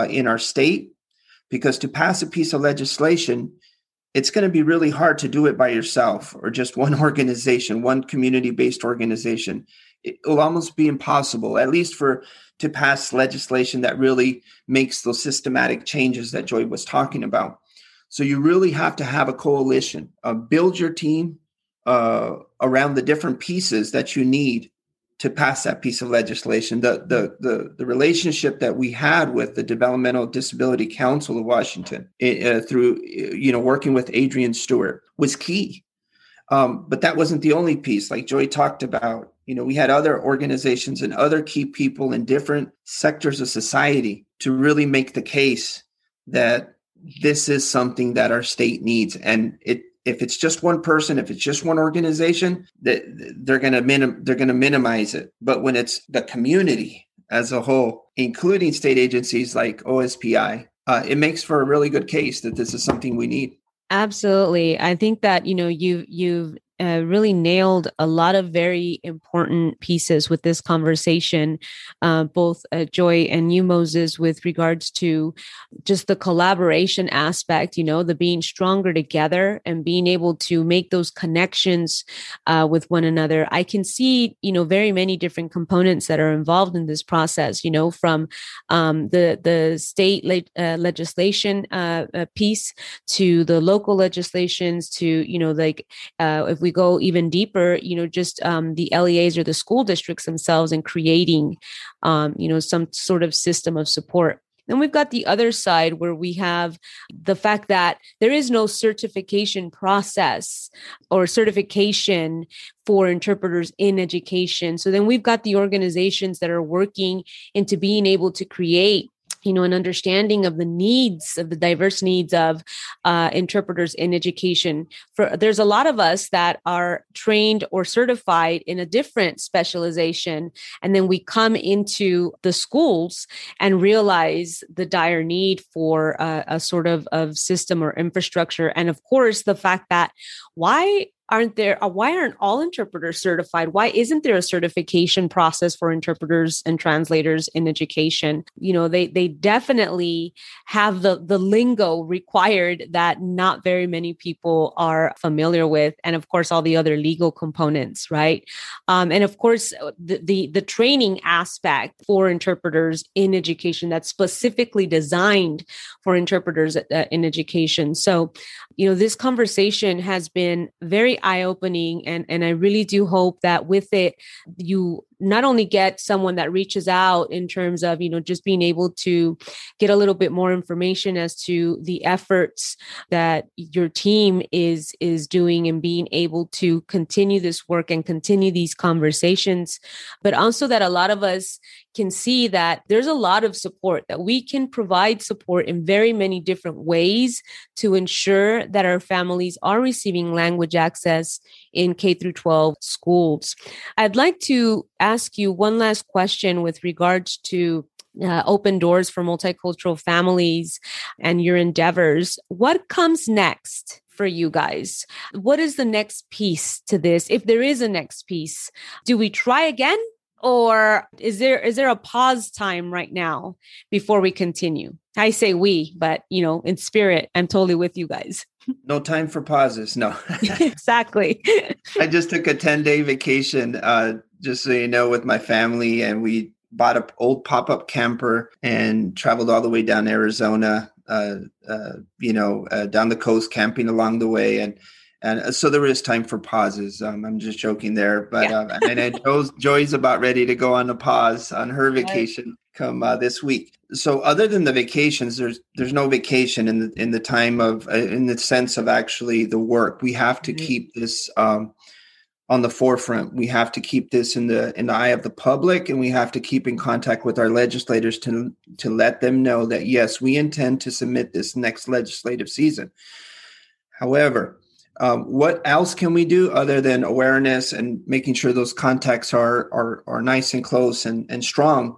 in our state. Because to pass a piece of legislation, it's going to be really hard to do it by yourself or just one organization, one community-based organization. It will almost be impossible, at least to pass legislation that really makes those systematic changes that Joy was talking about. So you really have to have a coalition, build your team around the different pieces that you need to pass that piece of legislation. The relationship that we had with the Developmental Disability Council of Washington through, you know, working with Adrian Stewart was key. But that wasn't the only piece. Like Joy talked about, you know, we had other organizations and other key people in different sectors of society to really make the case that this is something that our state needs. And if it's just one person, if it's just one organization, they're going to minimize it. But when it's the community as a whole, including state agencies like OSPI, it makes for a really good case that this is something we need. Absolutely. I think that, you know, you've really nailed a lot of very important pieces with this conversation, both Joy and you, Moses, with regards to just the collaboration aspect, you know, the being stronger together and being able to make those connections with one another. I can see, you know, very many different components that are involved in this process, you know, from the state legislation piece to the local legislations to, you know, like if we go even deeper, you know, just the LEAs or the school districts themselves and creating, you know, some sort of system of support. Then we've got the other side where we have the fact that there is no certification process or certification for interpreters in education. So then we've got the organizations that are working into being able to create, you know, an understanding of the needs of the diverse needs of interpreters in education. There's a lot of us that are trained or certified in a different specialization. And then we come into the schools and realize the dire need for a sort of system or infrastructure. And of course, the fact that why aren't all interpreters certified? Why isn't there a certification process for interpreters and translators in education? You know, they definitely have the lingo required that not very many people are familiar with. And of course, all the other legal components, right? And of course, the training aspect for interpreters in education that's specifically designed for interpreters in education. So, you know, this conversation has been very eye-opening. And I really do hope that with it, you not only get someone that reaches out in terms of, you know, just being able to get a little bit more information as to the efforts that your team is doing and being able to continue this work and continue these conversations, but also that a lot of us can see that there's a lot of support, that we can provide support in very many different ways to ensure that our families are receiving language access in K through 12 schools. I'd like to ask you one last question with regards to Open Doors for Multicultural Families and your endeavors. What comes next for you guys? What is the next piece to this? If there is a next piece, do we try again? Or is there a pause time right now before we continue? I say we, but, you know, in spirit, I'm totally with you guys. No time for pauses. No, exactly. I just took a 10-day vacation, just so you know, with my family. And we bought an old pop-up camper and traveled all the way down to Arizona, down the coast, camping along the way. And And so there is time for pauses. I'm just joking there, but yeah. And Joy's about ready to go on a pause on her vacation come this week. So other than the vacations, there's no vacation in the time of in the sense of actually the work. We have to keep this on the forefront. We have to keep this in the eye of the public, and we have to keep in contact with our legislators to let them know that yes, we intend to submit this next legislative season. However, what else can we do other than awareness and making sure those contacts are nice and close and strong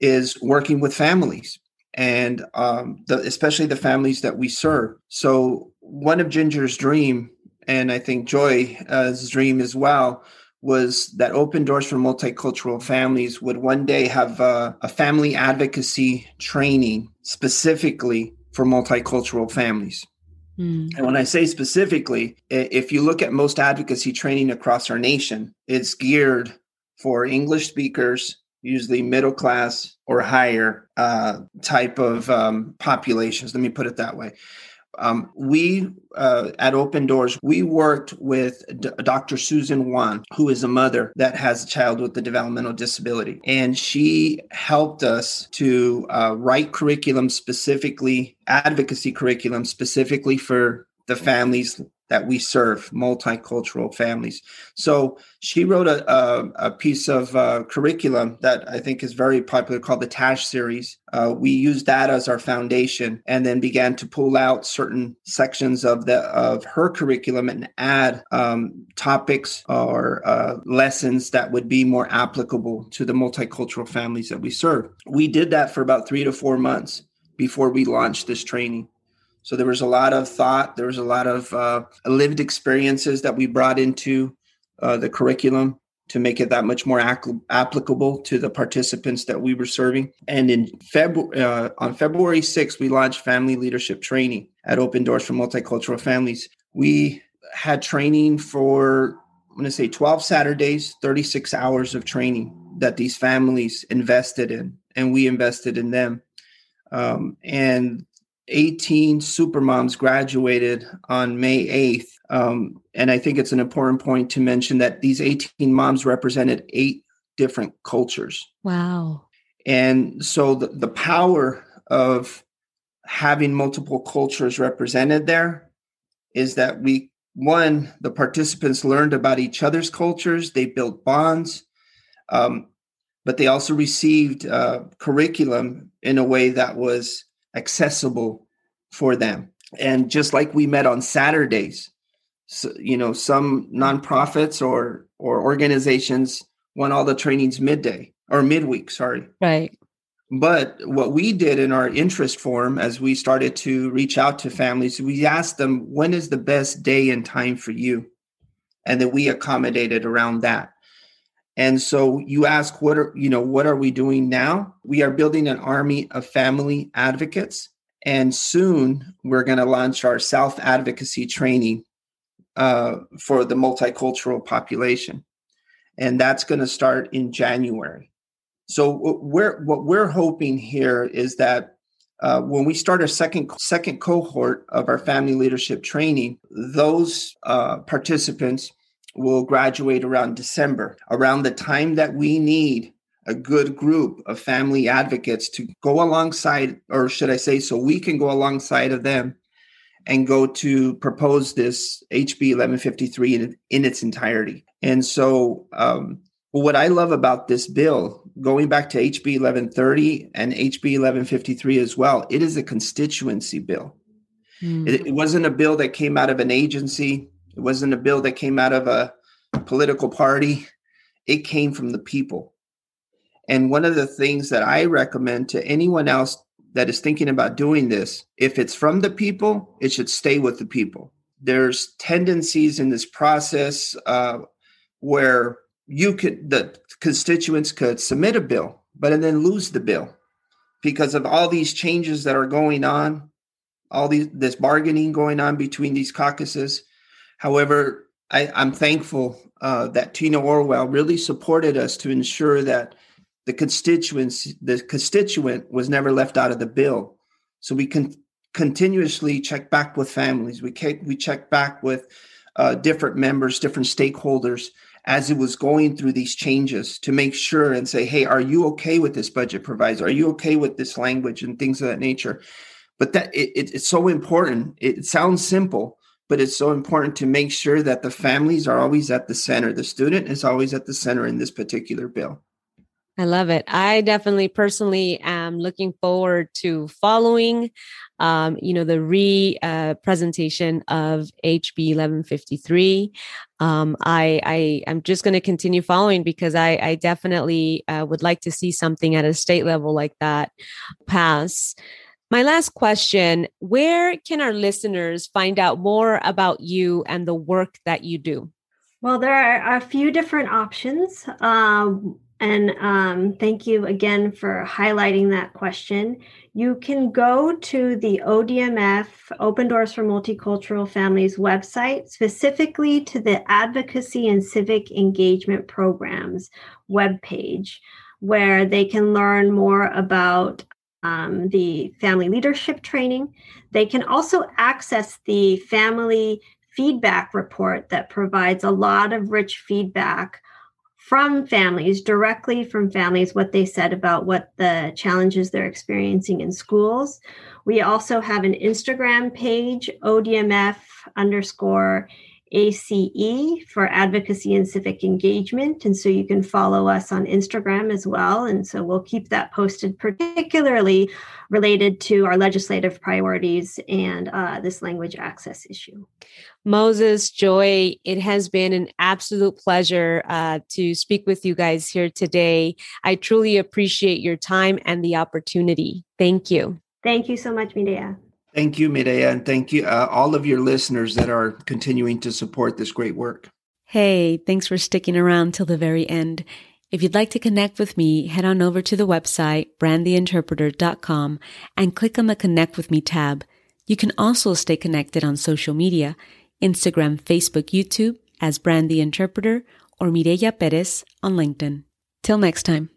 is working with families and especially the families that we serve. So one of Ginger's dream, and I think Joy's dream as well, was that Open Doors for Multicultural Families would one day have a family advocacy training specifically for multicultural families. And when I say specifically, if you look at most advocacy training across our nation, it's geared for English speakers, usually middle class or higher type of populations. Let me put it that way. We at Open Doors, we worked with Dr. Susan Wan, who is a mother that has a child with a developmental disability. And she helped us to write curriculum specifically, advocacy curriculum specifically for the families that we serve, multicultural families. So she wrote a piece of curriculum that I think is very popular called the TASH series. We used that as our foundation and then began to pull out certain sections of her curriculum and add topics or lessons that would be more applicable to the multicultural families that we serve. We did that for about 3 to 4 months before we launched this training. So there was a lot of thought. There was a lot of lived experiences that we brought into the curriculum to make it that much more applicable to the participants that we were serving. And on February 6th, we launched Family Leadership Training at Open Doors for Multicultural Families. We had training for, 12 Saturdays, 36 hours of training that these families invested in, and we invested in them. 18 supermoms graduated on May 8th. And I think it's an important point to mention that these 18 moms represented 8 different cultures. Wow. And so the power of having multiple cultures represented there is that the participants learned about each other's cultures. They built bonds, but they also received curriculum in a way that was accessible for them. And just like we met on Saturdays, so, some nonprofits or organizations want all the trainings midweek. Right. But what we did in our interest form, as we started to reach out to families, we asked them, when is the best day and time for you? And then we accommodated around that. And so you ask, what are we doing now? We are building an army of family advocates. And soon we're going to launch our self-advocacy training for the multicultural population. And that's going to start in January. So what we're hoping here is that when we start our second cohort of our family leadership training, those participants will graduate around December, around the time that we need a good group of family advocates to go alongside, or should I say, so we can go alongside of them and go to propose this HB 1153 in its entirety. And so what I love about this bill, going back to HB 1130 and HB 1153 as well, it is a constituency bill. It wasn't a bill that came out of an agency. It wasn't a bill that came out of a political party. It came from the people. And one of the things that I recommend to anyone else that is thinking about doing this, if it's from the people, it should stay with the people. There's tendencies in this process where the constituents could submit a bill, but then lose the bill because of all these changes that are going on, this bargaining going on between these caucuses. However, I'm thankful that Tina Orwall really supported us to ensure that the constituent was never left out of the bill. So we can continuously check back with families. We check back with different members, different stakeholders as it was going through these changes to make sure and say, hey, are you okay with this budget proviso? Are you okay with this language and things of that nature? But that it's so important. It sounds simple, but it's so important to make sure that the families are always at the center. The student is always at the center in this particular bill. I love it. I definitely personally am looking forward to following, the presentation of HB 1153. I'm just going to continue following because I definitely would like to see something at a state level like that pass. My last question, where can our listeners find out more about you and the work that you do? Well, there are a few different options. And thank you again for highlighting that question. You can go to the ODMF, Open Doors for Multicultural Families website, specifically to the Advocacy and Civic Engagement Programs webpage, where they can learn more about the family leadership training. They can also access the family feedback report that provides a lot of rich feedback from families, directly from families, what they said about what the challenges they're experiencing in schools. We also have an Instagram page, ODMF_ACE for advocacy and civic engagement. And so you can follow us on Instagram as well. And so we'll keep that posted, particularly related to our legislative priorities and this language access issue. Moses, Joy, it has been an absolute pleasure to speak with you guys here today. I truly appreciate your time and the opportunity. Thank you. Thank you so much, Mireya. Thank you, Mireya, and thank you all of your listeners that are continuing to support this great work. Hey, thanks for sticking around till the very end. If you'd like to connect with me, head on over to the website, brandtheinterpreter.com, and click on the Connect With Me tab. You can also stay connected on social media, Instagram, Facebook, YouTube, as Brand the Interpreter, or Mireya Perez on LinkedIn. Till next time.